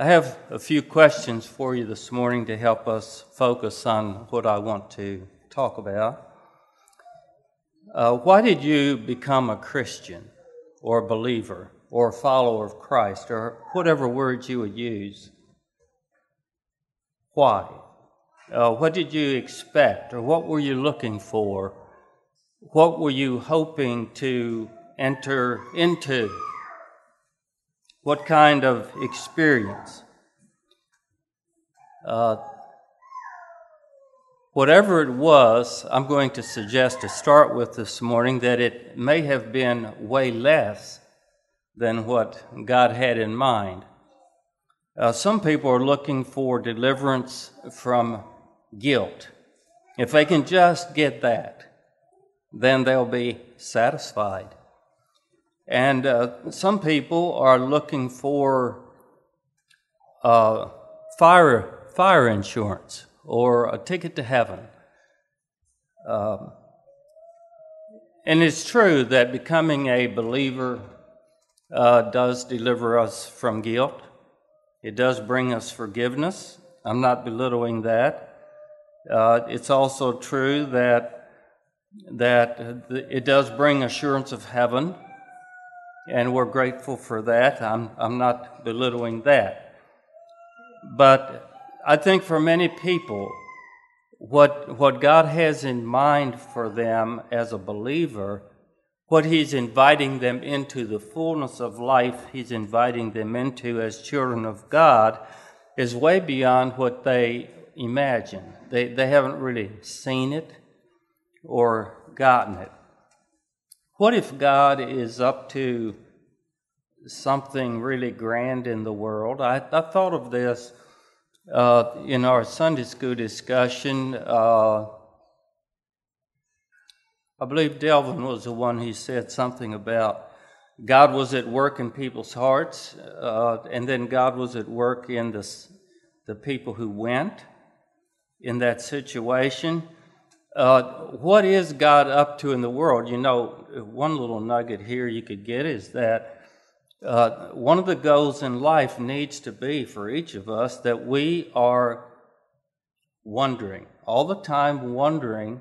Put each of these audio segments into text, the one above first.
I have a few questions for you this morning to help us focus on what I want to talk about. Why did you become a Christian or a believer or a follower of Christ or whatever words you would use? Why? What did you expect, or what were you looking for? What were you hoping to enter into? What kind of experience? Whatever it was, I'm going to suggest to start with this morning that it may have been way less than what God had in mind. Some people are looking for deliverance from guilt. If they can just get that, then they'll be satisfied. And some people are looking for fire insurance or a ticket to heaven. And it's true that becoming a believer does deliver us from guilt. It does bring us forgiveness. I'm not belittling that. It's also true that it does bring assurance of heaven, and we're grateful for that. I'm not belittling that. But I think for many people, what God has in mind for them as a believer, what He's inviting them into, the fullness of life He's inviting them into as children of God, is way beyond what they imagine. They haven't really seen it or gotten it. What if God is up to something really grand in the world? I thought of this in our Sunday school discussion. I believe Delvin was the one who said something about God was at work in people's hearts, and then God was at work in the people who went in that situation. What is God up to in the world? You know, one little nugget here you could get is that one of the goals in life needs to be for each of us that we are wondering, all the time wondering,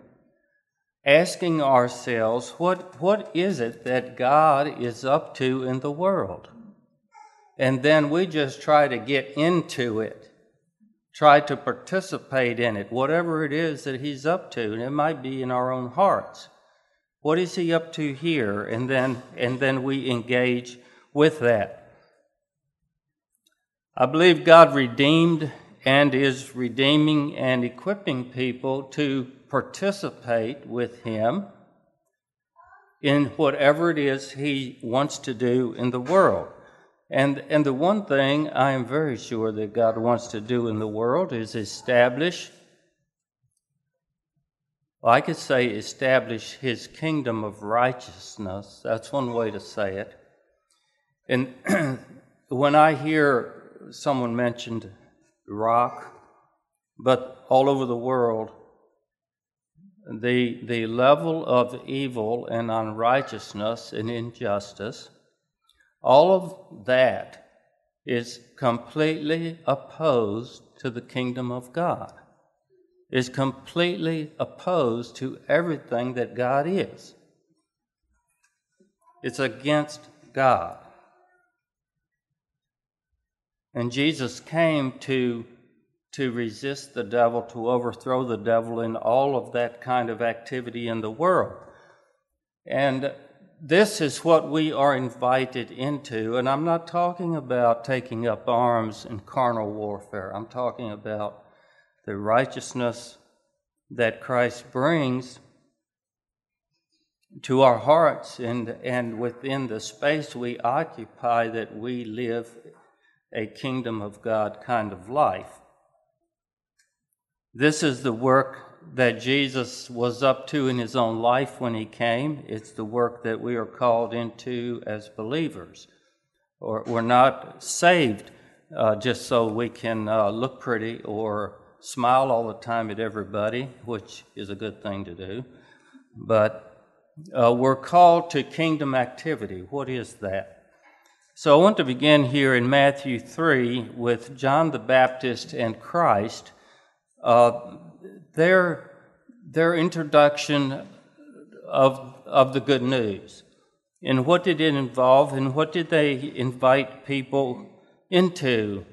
asking ourselves, what is it that God is up to in the world? And then we just try to get into it. Try to participate in it, whatever it is that He's up to, and it might be in our own hearts. What is He up to here? And then we engage with that. I believe God redeemed and is redeeming and equipping people to participate with Him in whatever it is He wants to do in the world. And the one thing I am very sure that God wants to do in the world is establish His kingdom of righteousness. That's one way to say it. And when I hear someone mentioned Iraq, but all over the world, the level of evil and unrighteousness and injustice, all of that is completely opposed to the kingdom of God, is completely opposed to everything that God is. It's against God. And Jesus came to resist the devil, to overthrow the devil in all of that kind of activity in the world. And this is what we are invited into, and I'm not talking about taking up arms in carnal warfare. I'm talking about the righteousness that Christ brings to our hearts and within the space we occupy, that we live a kingdom of God kind of life. This is the work that Jesus was up to in His own life when He came. It's the work that we are called into as believers. Or we're not saved just so we can look pretty or smile all the time at everybody, which is a good thing to do. But we're called to kingdom activity. What is that? So I want to begin here in Matthew 3 with John the Baptist and Christ. Their introduction of the good news. And what did it involve, and what did they invite people into?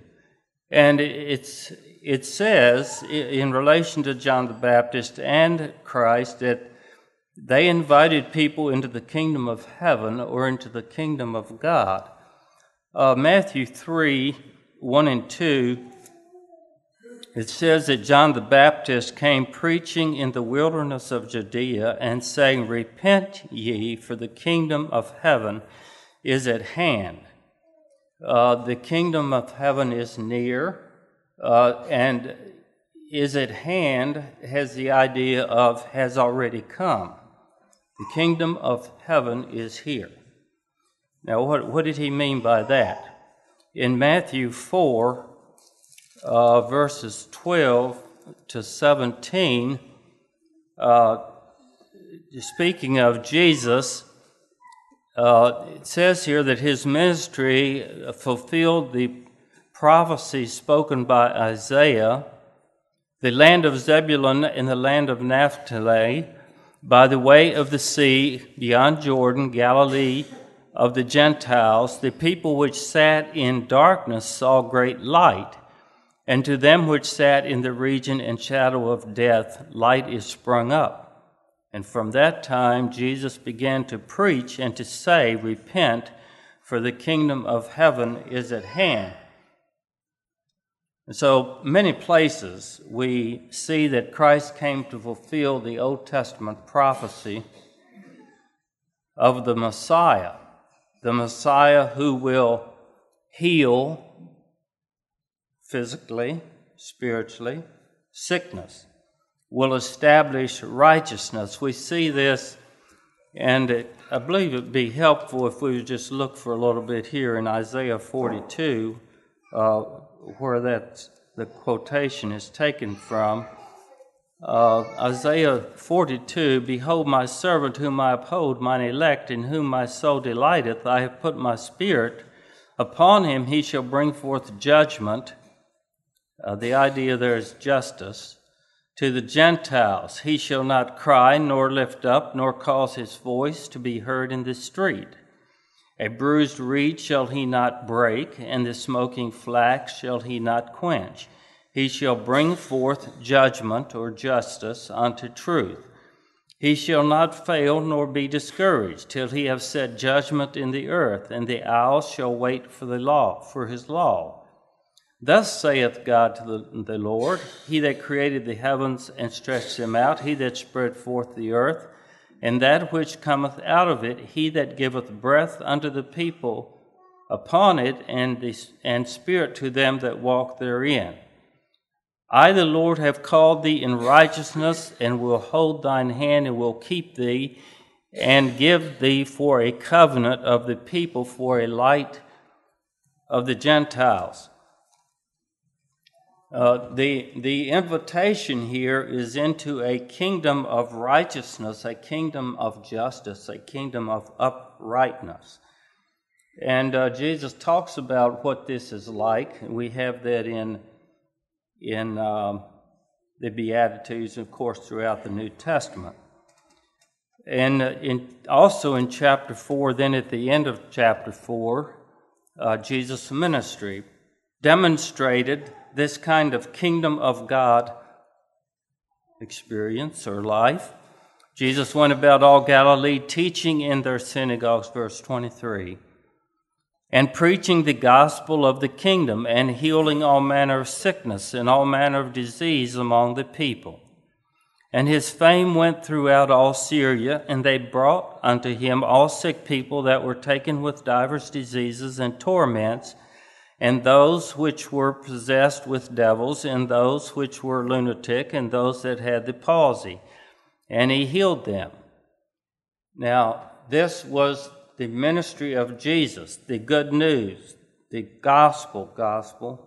And it says, in relation to John the Baptist and Christ, that they invited people into the kingdom of heaven or into the kingdom of God. Matthew 3, 1 and 2, it says that John the Baptist came preaching in the wilderness of Judea and saying, "Repent ye, for the kingdom of heaven is at hand." The kingdom of heaven is near. And is at hand has the idea of has already come. The kingdom of heaven is here. Now, what did he mean by that? In Matthew 4, verses 12 to 17, speaking of Jesus, it says here that his ministry fulfilled the prophecy spoken by Isaiah, "The land of Zebulun and the land of Naphtali, by the way of the sea, beyond Jordan, Galilee of the Gentiles, the people which sat in darkness saw great light, and to them which sat in the region and shadow of death, light is sprung up." And from that time Jesus began to preach and to say, "Repent, for the kingdom of heaven is at hand." And so many places we see that Christ came to fulfill the Old Testament prophecy of the Messiah who will heal physically, spiritually, sickness, will establish righteousness. We see this, and I believe it would be helpful if we would just look for a little bit here in Isaiah 42, where the quotation is taken from. Isaiah 42, "Behold my servant whom I uphold, mine elect, in whom my soul delighteth. I have put my spirit upon him, he shall bring forth judgment." The idea there is justice. "To the Gentiles, he shall not cry, nor lift up, nor cause his voice to be heard in the street. A bruised reed shall he not break, and the smoking flax shall he not quench. He shall bring forth judgment," or justice, "unto truth. He shall not fail nor be discouraged, till he have set judgment in the earth, and the owl shall wait for the law, for his law. Thus saith God to the Lord, he that created the heavens and stretched them out, he that spread forth the earth, and that which cometh out of it, he that giveth breath unto the people upon it, and spirit to them that walk therein. I, the Lord, have called thee in righteousness, and will hold thine hand, and will keep thee, and give thee for a covenant of the people, for a light of the Gentiles." The invitation here is into a kingdom of righteousness, a kingdom of justice, a kingdom of uprightness. And Jesus talks about what this is like. We have that in the Beatitudes, of course, throughout the New Testament. And also in chapter 4, then at the end of chapter 4, Jesus' ministry demonstrated this kind of kingdom of God experience or life. Jesus went about all Galilee, teaching in their synagogues, verse 23, and preaching the gospel of the kingdom, and healing all manner of sickness and all manner of disease among the people. And his fame went throughout all Syria, and they brought unto him all sick people that were taken with divers diseases and torments, and those which were possessed with devils, and those which were lunatic, and those that had the palsy, and he healed them. Now, this was the ministry of Jesus, the good news, the gospel,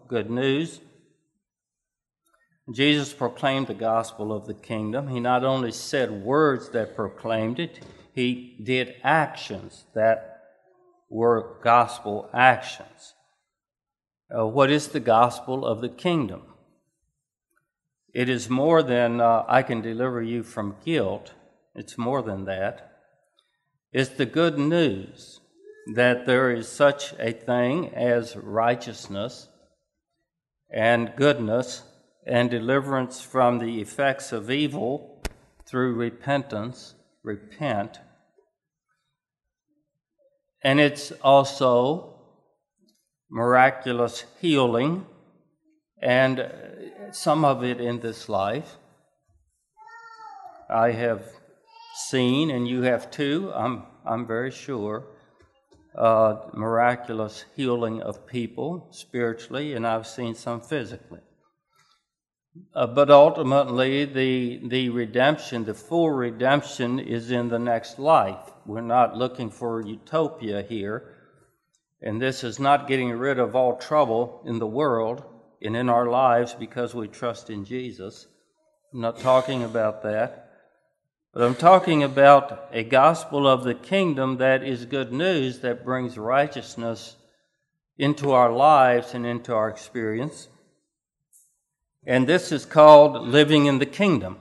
good news. Jesus proclaimed the gospel of the kingdom. He not only said words that proclaimed it, he did actions that were gospel actions. What is the gospel of the kingdom? It is more than I can deliver you from guilt. It's more than that. It's the good news that there is such a thing as righteousness and goodness and deliverance from the effects of evil through repentance, repent. And it's also miraculous healing, and some of it in this life. I have seen, and you have too, I'm very sure, miraculous healing of people spiritually, and I've seen some physically. But ultimately, the redemption, the full redemption, is in the next life. We're not looking for utopia here, and this is not getting rid of all trouble in the world and in our lives because we trust in Jesus. I'm not talking about that. But I'm talking about a gospel of the kingdom that is good news that brings righteousness into our lives and into our experience. And this is called living in the kingdom.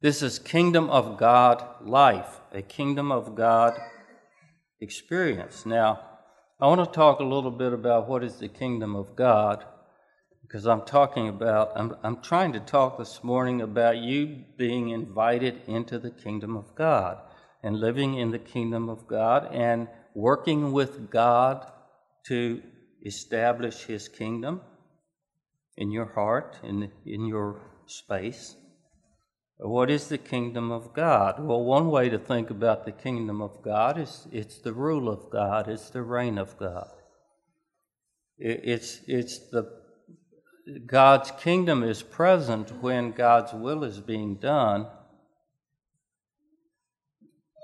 This is kingdom of God life, a kingdom of God experience. Now, I want to talk a little bit about what is the kingdom of God, because I'm trying to talk this morning about you being invited into the kingdom of God and living in the kingdom of God and working with God to establish His kingdom in your heart, in your space. What is the kingdom of God? Well, one way to think about the kingdom of God is it's the rule of God, it's the reign of God. God's kingdom is present when God's will is being done.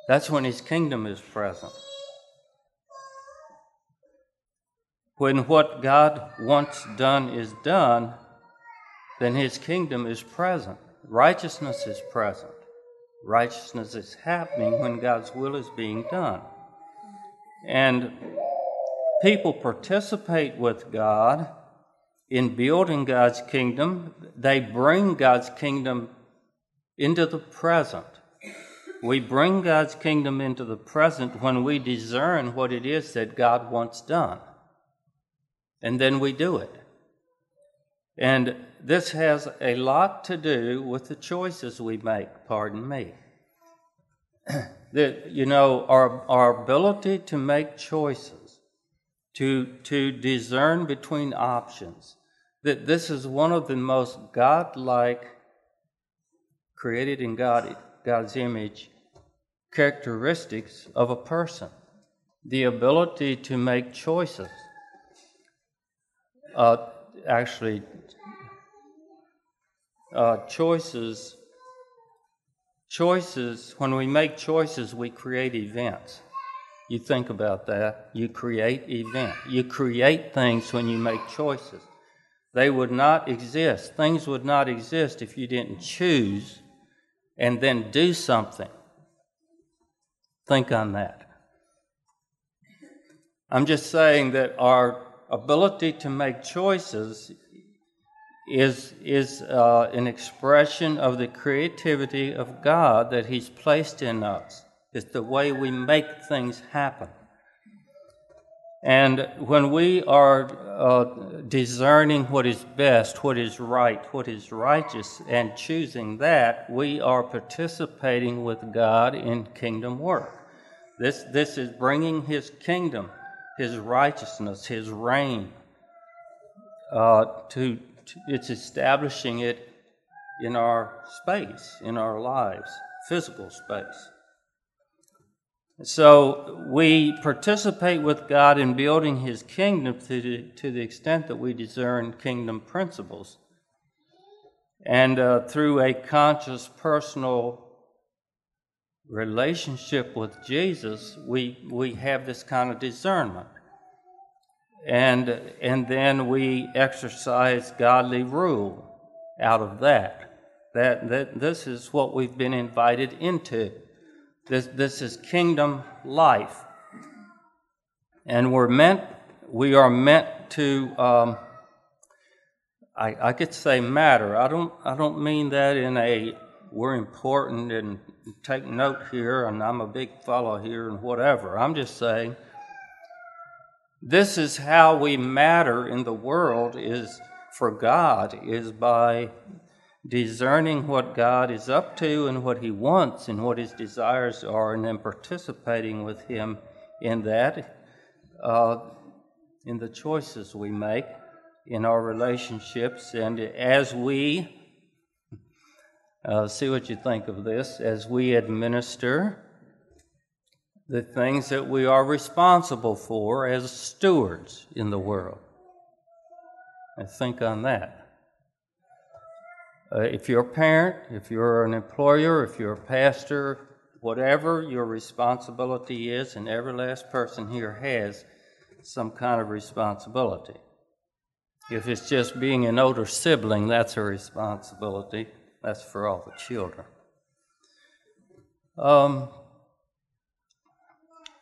That's when His kingdom is present. When what God wants done is done, then His kingdom is present. Righteousness is present. Righteousness is happening when God's will is being done. And people participate with God in building God's kingdom. They bring God's kingdom into the present. We bring God's kingdom into the present when we discern what it is that God wants done. And then we do it. And this has a lot to do with the choices we make, pardon me. Our ability to make choices, to discern between options, that this is one of the most God-like, created in God's image, characteristics of a person. The ability to make choices. Choices, when we make choices, we create events. You think about that. You create events. You create things when you make choices. They would not exist. Things would not exist if you didn't choose and then do something. Think on that. I'm just saying that our ability to make choices is an expression of the creativity of God that He's placed in us. It's the way we make things happen. And when we are discerning what is best, what is right, what is righteous, and choosing that, we are participating with God in kingdom work. This is bringing His kingdom, His righteousness, His reign. It's establishing it in our space, in our lives, physical space. So we participate with God in building His kingdom to the extent that we discern kingdom principles. And through a conscious, personal relationship with Jesus, we have this kind of discernment. And then we exercise godly rule out of that. That this is what we've been invited into. This is kingdom life. and we are meant to, I could say matter. I don't mean that in a we're important and take note here and I'm a big fellow here and whatever. I'm just saying this is how we matter in the world is for God, is by discerning what God is up to and what he wants and what his desires are, and then participating with him in that, in the choices we make in our relationships. And as we, see what you think of this, as we administer the things that we are responsible for as stewards in the world. And think on that. If you're a parent, if you're an employer, if you're a pastor, whatever your responsibility is, and every last person here has some kind of responsibility. If it's just being an older sibling, that's a responsibility. That's for all the children.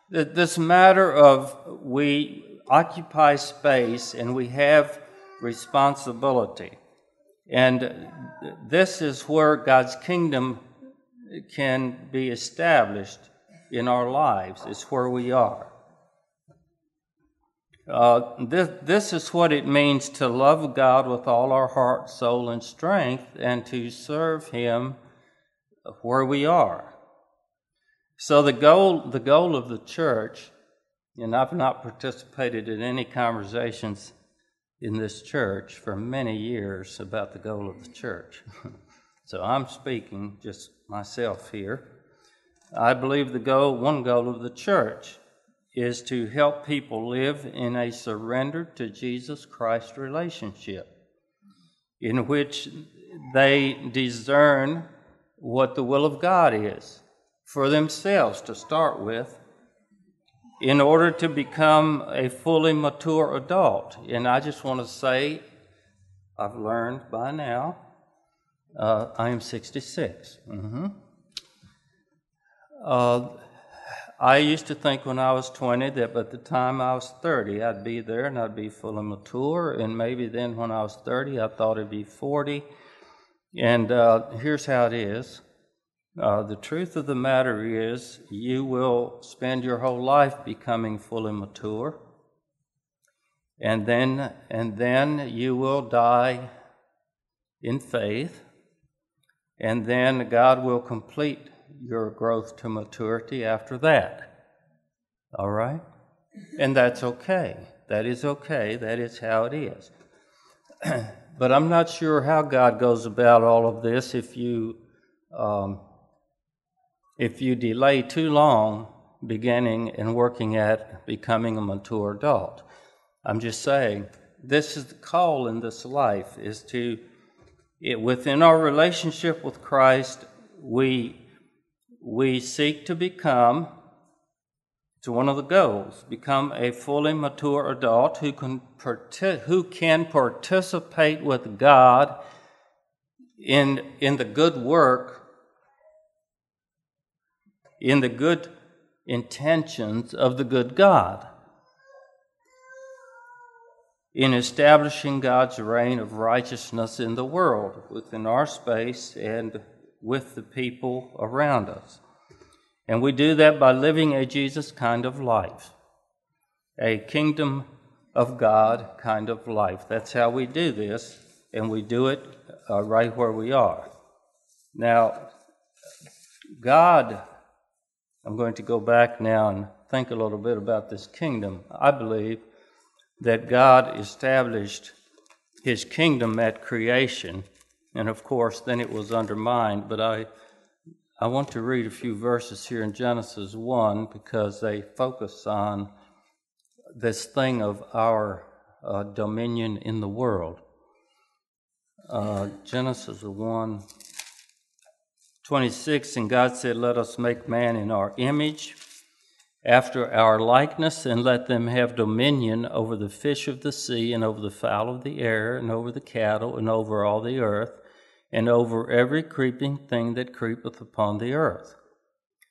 This matter of we occupy space and we have responsibility. And this is where God's kingdom can be established in our lives. It's where we are. This is what it means to love God with all our heart, soul, and strength, and to serve him where we are. So the goal of the church, and I've not participated in any conversations in this church for many years about the goal of the church. So I'm speaking just myself here. I believe one goal of the church is to help people live in a surrendered to Jesus Christ relationship, in which they discern what the will of God is for themselves to start with, in order to become a fully mature adult. And I just want to say, I've learned by now, I am 66. Mm-hmm. I used to think when I was 20 that by the time I was 30, I'd be there and I'd be fully mature. And maybe then when I was 30, I thought it'd be 40. And here's how it is. The truth of the matter is you will spend your whole life becoming fully mature, and then you will die in faith, and then God will complete your growth to maturity after that. All right? And that's okay. That is okay. That is how it is. But I'm not sure how God goes about all of this if you delay too long beginning and working at becoming a mature adult. I'm just saying, this is the call in this life, is to, within our relationship with Christ, we seek to become, it's one of the goals, become a fully mature adult who can participate with God in the good work, in the good intentions of the good God, in establishing God's reign of righteousness in the world, within our space and with the people around us. And we do that by living a Jesus kind of life, a kingdom of God kind of life. That's how we do this, and we do it right where we are. Now, God... I'm going to go back now and think a little bit about this kingdom. I believe that God established his kingdom at creation, and of course then it was undermined, but I want to read a few verses here in Genesis 1 because they focus on this thing of our dominion in the world. Genesis 1, 26, and God said, "Let us make man in our image, after our likeness, and let them have dominion over the fish of the sea, and over the fowl of the air, and over the cattle, and over all the earth, and over every creeping thing that creepeth upon the earth."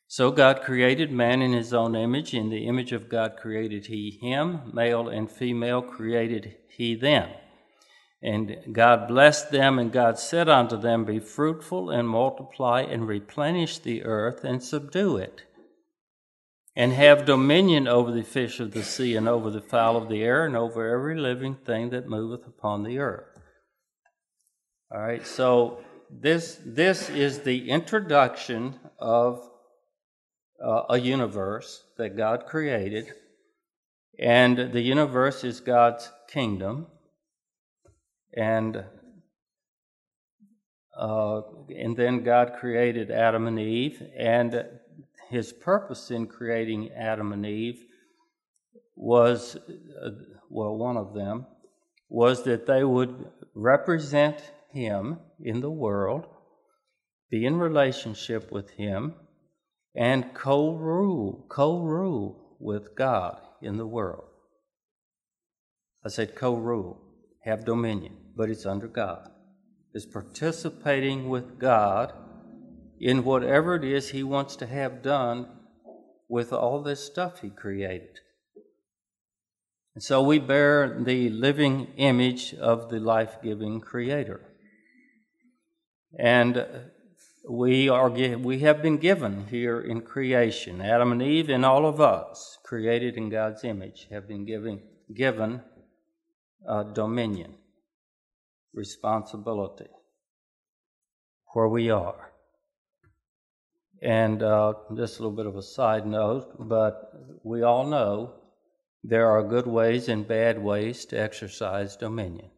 So God created man in his own image. In the image of God created he him. Male and female created he them. And God blessed them, and God said unto them, be fruitful and multiply and replenish the earth and subdue it, and have dominion over the fish of the sea and over the fowl of the air and over every living thing that moveth upon the earth. All right, so this is the introduction of a universe that God created, and the universe is God's kingdom. And then God created Adam and Eve, and his purpose in creating Adam and Eve was, one of them, was that they would represent him in the world, be in relationship with him, and co-rule with God in the world. I said co-rule, have dominion, but it's under God. It's participating with God in whatever it is he wants to have done with all this stuff he created. And so we bear the living image of the life-giving Creator. And we have been given here in creation. Adam and Eve and all of us, created in God's image, have been given dominion, responsibility, where we are. And just a little bit of a side note, but we all know there are good ways and bad ways to exercise dominion.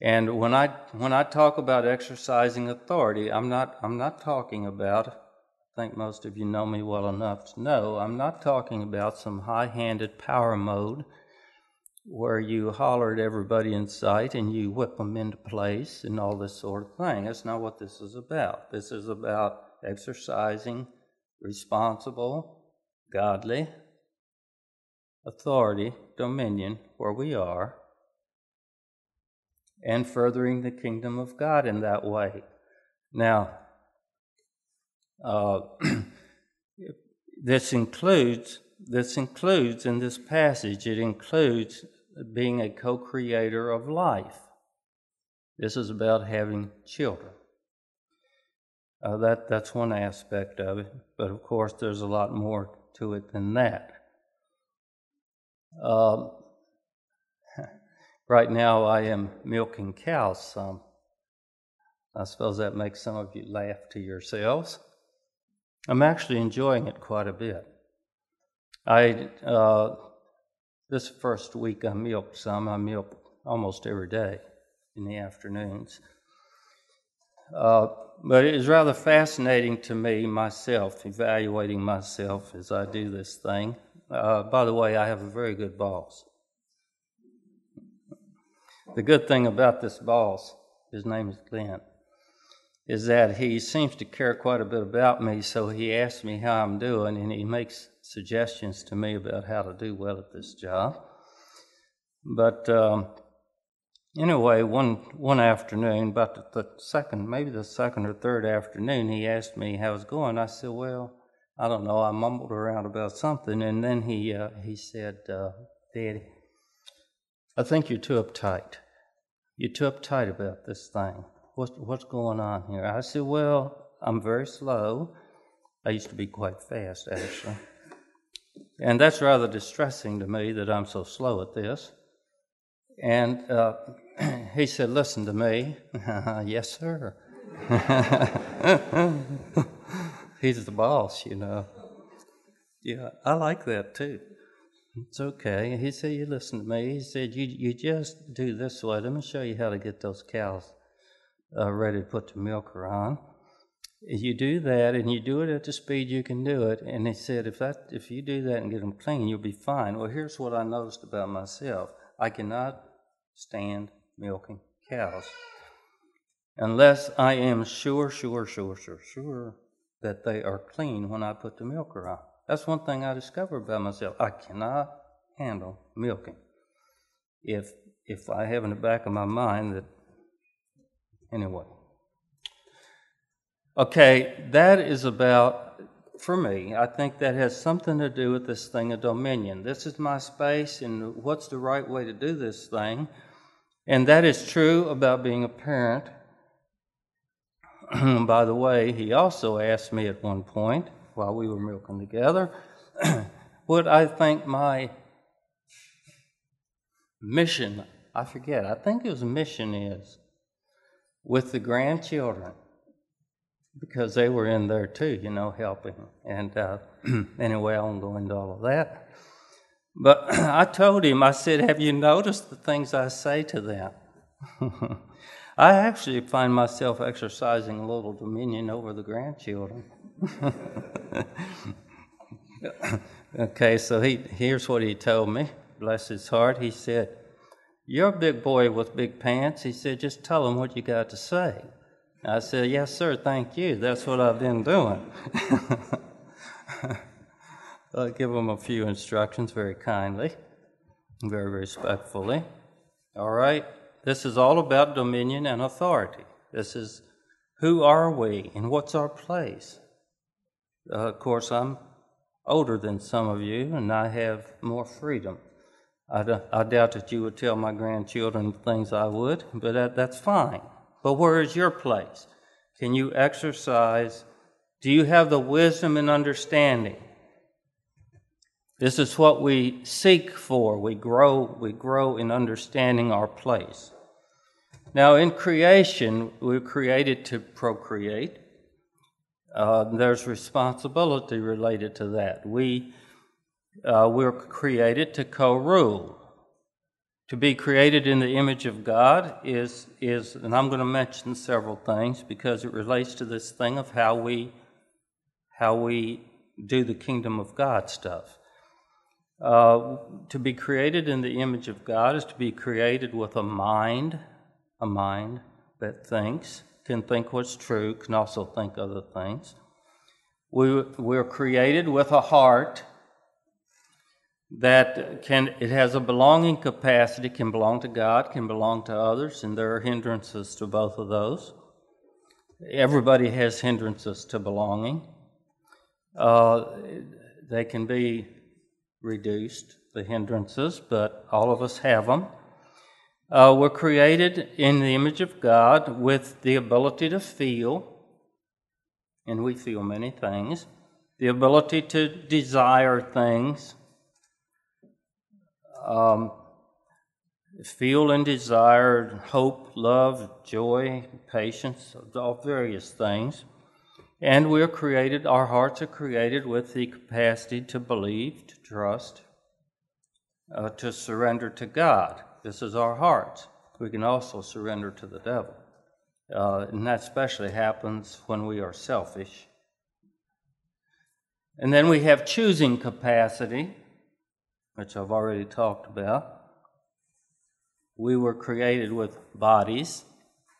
And when I talk about exercising authority, I'm not talking about, I think most of you know me well enough to know, I'm not talking about some high-handed power mode where you holler at everybody in sight and you whip them into place and all this sort of thing. That's not what this is about. This is about exercising responsible, godly authority, dominion, where we are, and furthering the kingdom of God in that way. Now, this includes in this passage, it includes being a co-creator of life. This is about having children. That's one aspect of it, but of course there's a lot more to it than that. Right now I am milking cows some. I suppose that makes some of you laugh to yourselves. I'm actually enjoying it quite a bit. This first week I milked some. I milk almost every day in the afternoons. But it is rather fascinating to me, myself, evaluating myself as I do this thing. By the way, I have a very good boss. The good thing about this boss, his name is Glenn, is that he seems to care quite a bit about me, so he asks me how I'm doing, and he makes suggestions to me about how to do well at this job. But anyway, one afternoon, about the second, maybe the second or third afternoon, he asked me how it's going. I said, well, I don't know. I mumbled around about something, and then he said, Daddy, I think you're too uptight. You're too uptight about this thing. What's going on here? I said, well, I'm very slow. I used to be quite fast, actually. And that's rather distressing to me that I'm so slow at this. And he said, listen to me. Yes, sir. He's the boss, you know. Yeah, I like that, too. It's okay. He said, you listen to me. He said, you just do this way. Let me show you how to get those cows ready to put the milker on. You do that, and you do it at the speed you can do it. And he said, if you do that and get them clean, you'll be fine. Well, here's what I noticed about myself. I cannot stand milking cows unless I am sure that they are clean when I put the milker on. That's one thing I discovered about myself. I cannot handle milking if I have in the back of my mind that, anyway. Okay, that is about for me, I think that has something to do with this thing of dominion. This is my space, and what's the right way to do this thing? And that is true about being a parent. By the way, he also asked me at one point, while we were milking together, what I think my mission, I forget, I think it was mission is, with the grandchildren, because they were in there too, you know, helping. And anyway, I won't go into all of that. But I told him, I said, have you noticed the things I say to them? I actually find myself exercising a little dominion over the grandchildren. Okay, so here's what he told me, bless his heart. He said, you're a big boy with big pants. He said, just tell them what you got to say. I said, yes, sir, thank you. That's what I've been doing. I give them a few instructions very kindly, very respectfully. All right, this is all about dominion and authority. This is who are we and what's our place? Of course, I'm older than some of you, and I have more freedom. I doubt that you would tell my grandchildren things I would, but that's fine. But where is your place? Can you exercise? Do you have the wisdom and understanding? This is what we seek for. We grow in understanding our place. Now, in creation, we're created to procreate. There's responsibility related to that. We're created to co-rule. To be created in the image of God is, and I'm going to mention several things because it relates to this thing of how we do the kingdom of God stuff. To be created in the image of God is to be created with a mind that thinks, can think what's true, can also think other things. We're created with a heart that it has a belonging capacity, can belong to God, can belong to others, and there are hindrances to both of those. Everybody has hindrances to belonging. They can be reduced, the hindrances, but all of us have them. We're created in the image of God with the ability to feel, and we feel many things, the ability to desire things, feel and desire, hope, love, joy, patience, all various things. And we're created, our hearts are created with the capacity to believe, to trust, to surrender to God. This is our hearts. We can also surrender to the devil. And that especially happens when we are selfish. And then we have choosing capacity, which I've already talked about. We were created with bodies,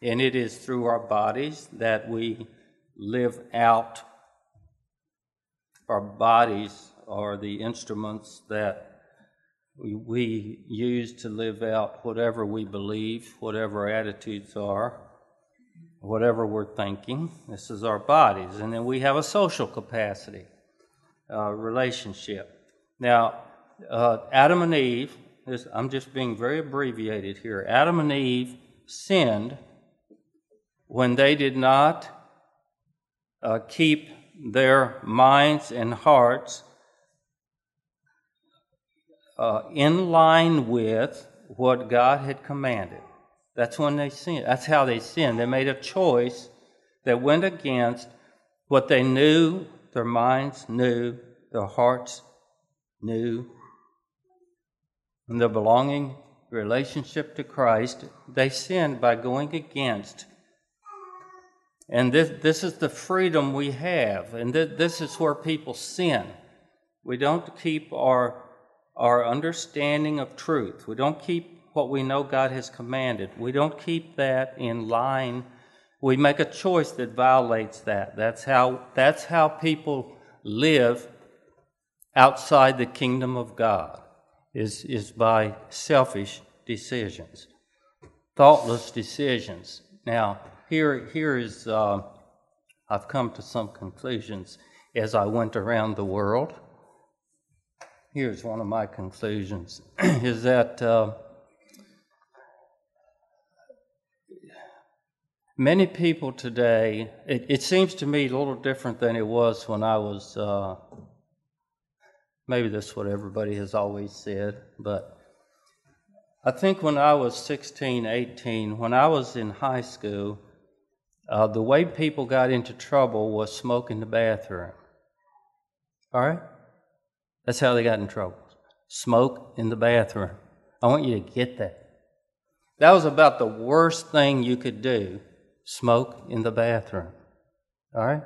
and it is through our bodies that we live out. Our bodies are the instruments that we use to live out whatever we believe, whatever attitudes are, whatever we're thinking. This is our bodies. And then we have a social capacity, relationship. Now, Adam and Eve, I'm just being very abbreviated here. Adam and Eve sinned when they did not keep their minds and hearts in line with what God had commanded. That's when they sinned. That's how they sinned. They made a choice that went against what they knew, their minds knew, their hearts knew. In their belonging relationship to Christ, they sinned by going against. And this is the freedom we have, and this is where people sin. We don't keep our understanding of truth. We don't keep what we know God has commanded. We don't keep that in line. We make a choice that violates that. That's how people live outside the kingdom of God. Is by selfish decisions, thoughtless decisions. Now, here is, I've come to some conclusions. as I went around the world. Here's one of my conclusions, is that many people today, it seems to me a little different than it was when I was, maybe that's what everybody has always said, but I think when I was 16, 18, when I was in high school, the way people got into trouble was smoking in the bathroom. All right? That's how they got in trouble. Smoke in the bathroom. I want you to get that. That was about the worst thing you could do, smoke in the bathroom. All right?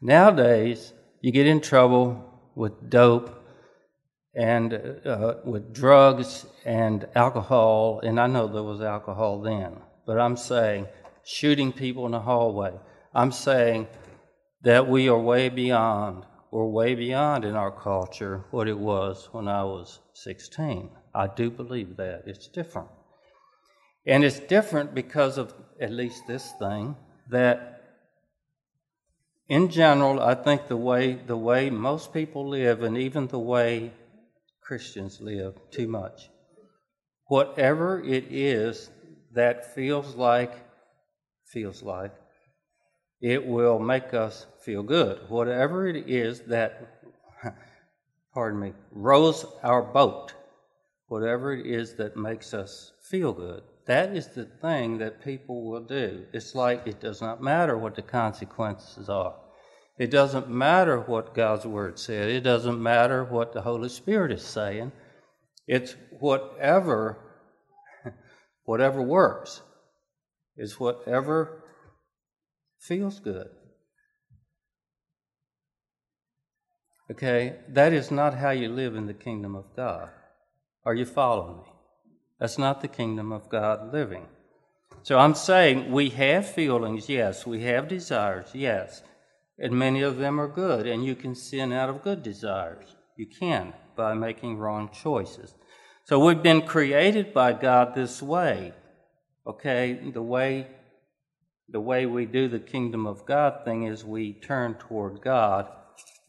Nowadays, you get in trouble with dope and with drugs and alcohol, and I know there was alcohol then, but I'm saying shooting people in the hallway. I'm saying that we are way beyond. We're way beyond in our culture what it was when I was 16. I do believe that. It's different. And it's different because of at least this thing, that in general, I think the way most people live and even the way Christians live too much, whatever it is that feels like, it will make us feel good. Whatever it is that, pardon me, rows our boat, whatever it is that makes us feel good, that is the thing that people will do. It's like it does not matter what the consequences are. It doesn't matter what God's Word said. It doesn't matter what the Holy Spirit is saying. It's whatever works. It's whatever feels good. Okay, that is not how you live in the kingdom of God. Are you following me? That's not the kingdom of God living. So I'm saying we have feelings, yes. We have desires, yes. And many of them are good, and you can sin out of good desires. You can, by making wrong choices. So we've been created by God this way. Okay, the way we do the kingdom of God thing is we turn toward God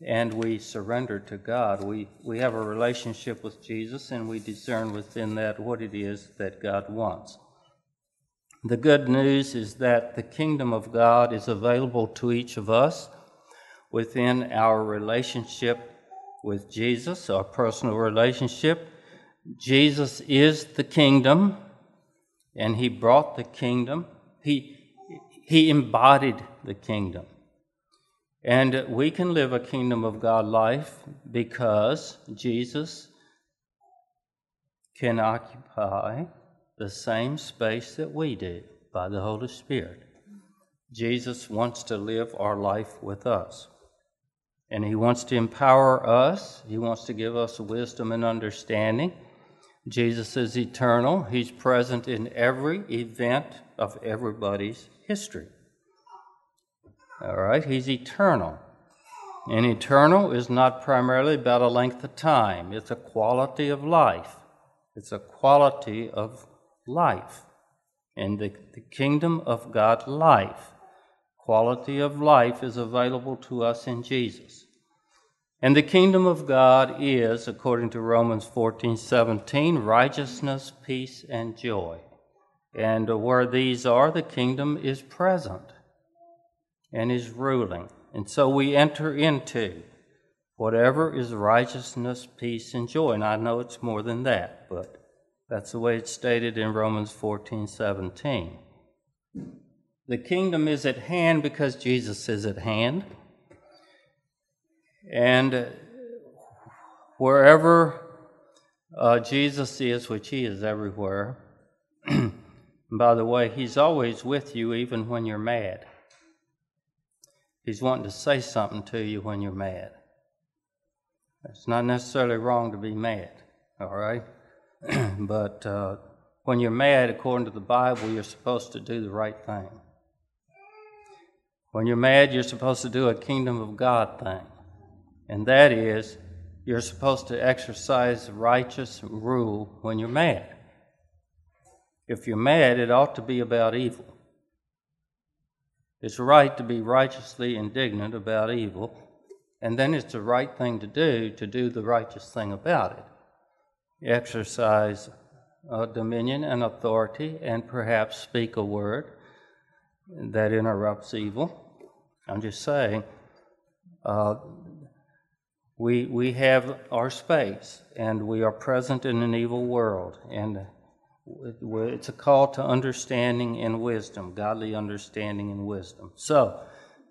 and we surrender to God. We have a relationship with Jesus and we discern within that what it is that God wants. The good news is that the kingdom of God is available to each of us within our relationship with Jesus, our personal relationship. Jesus is the kingdom, and he brought the kingdom. He embodied the kingdom. And we can live a kingdom of God life because Jesus can occupy the same space that we do by the Holy Spirit. Jesus wants to live our life with us. And he wants to empower us. He wants to give us wisdom and understanding. Jesus is eternal. He's present in every event of everybody's history. All right, he's eternal. And eternal is not primarily about a length of time. It's a quality of life. It's a quality of life. And the kingdom of God life, quality of life is available to us in Jesus. And the kingdom of God is, according to Romans 14:17, righteousness, peace, and joy. And where these are, the kingdom is present and is ruling. And so we enter into whatever is righteousness, peace, and joy. And I know it's more than that, but that's the way it's stated in Romans 14:17. The kingdom is at hand because Jesus is at hand. And wherever Jesus is, which he is everywhere, by the way, he's always with you even when you're mad. He's wanting to say something to you when you're mad. It's not necessarily wrong to be mad, all right? But when you're mad, according to the Bible, you're supposed to do the right thing. When you're mad, you're supposed to do a kingdom of God thing. And that is, you're supposed to exercise righteous rule when you're mad. If you're mad, it ought to be about evil. It's right to be righteously indignant about evil, and then it's the right thing to do the righteous thing about it. You exercise dominion and authority, and perhaps speak a word that interrupts evil. I'm just saying, we have our space, and we are present in an evil world, and it's a call to understanding and wisdom, godly understanding and wisdom. So,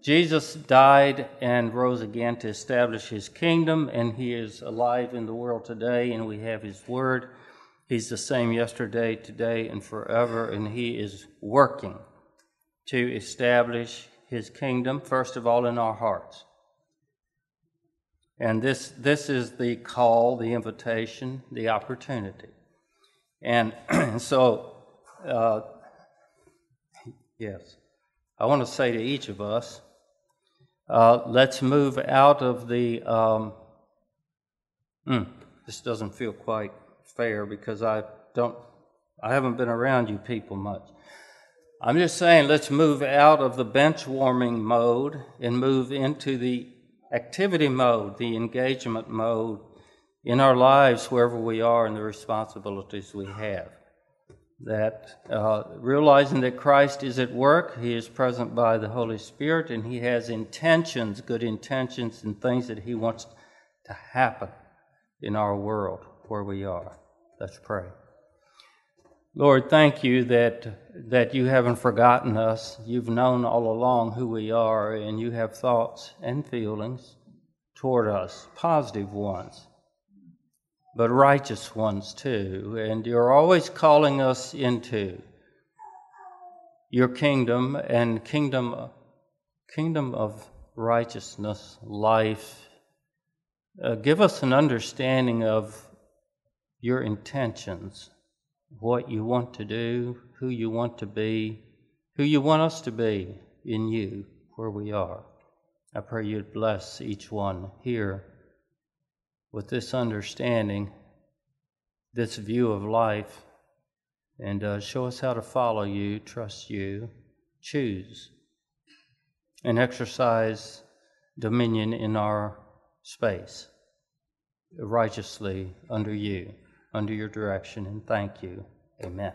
Jesus died and rose again to establish his kingdom, and he is alive in the world today, and we have his word. He's the same yesterday, today, and forever, and he is working to establish his kingdom, first of all, in our hearts. And this is the call, the invitation, the opportunity. And so, yes, I want to say to each of us, let's move out of the, this doesn't feel quite fair because I haven't been around you people much. I'm just saying let's move out of the bench warming mode and move into the activity mode, the engagement mode in our lives wherever we are and the responsibilities we have. That realizing that Christ is at work, he is present by the Holy Spirit, and he has intentions, good intentions, and things that he wants to happen in our world where we are. Let's pray. Lord, thank you that you haven't forgotten us. You've known all along who we are, and you have thoughts and feelings toward us, positive ones, but righteous ones too, and you're always calling us into your kingdom and kingdom of righteousness, life. Give us an understanding of your intentions, what you want to do, who you want to be, who you want us to be in you, where we are. I pray you'd bless each one here with this understanding, this view of life, and show us how to follow you, trust you, choose, and exercise dominion in our space, righteously under you, under your direction, and thank you. Amen.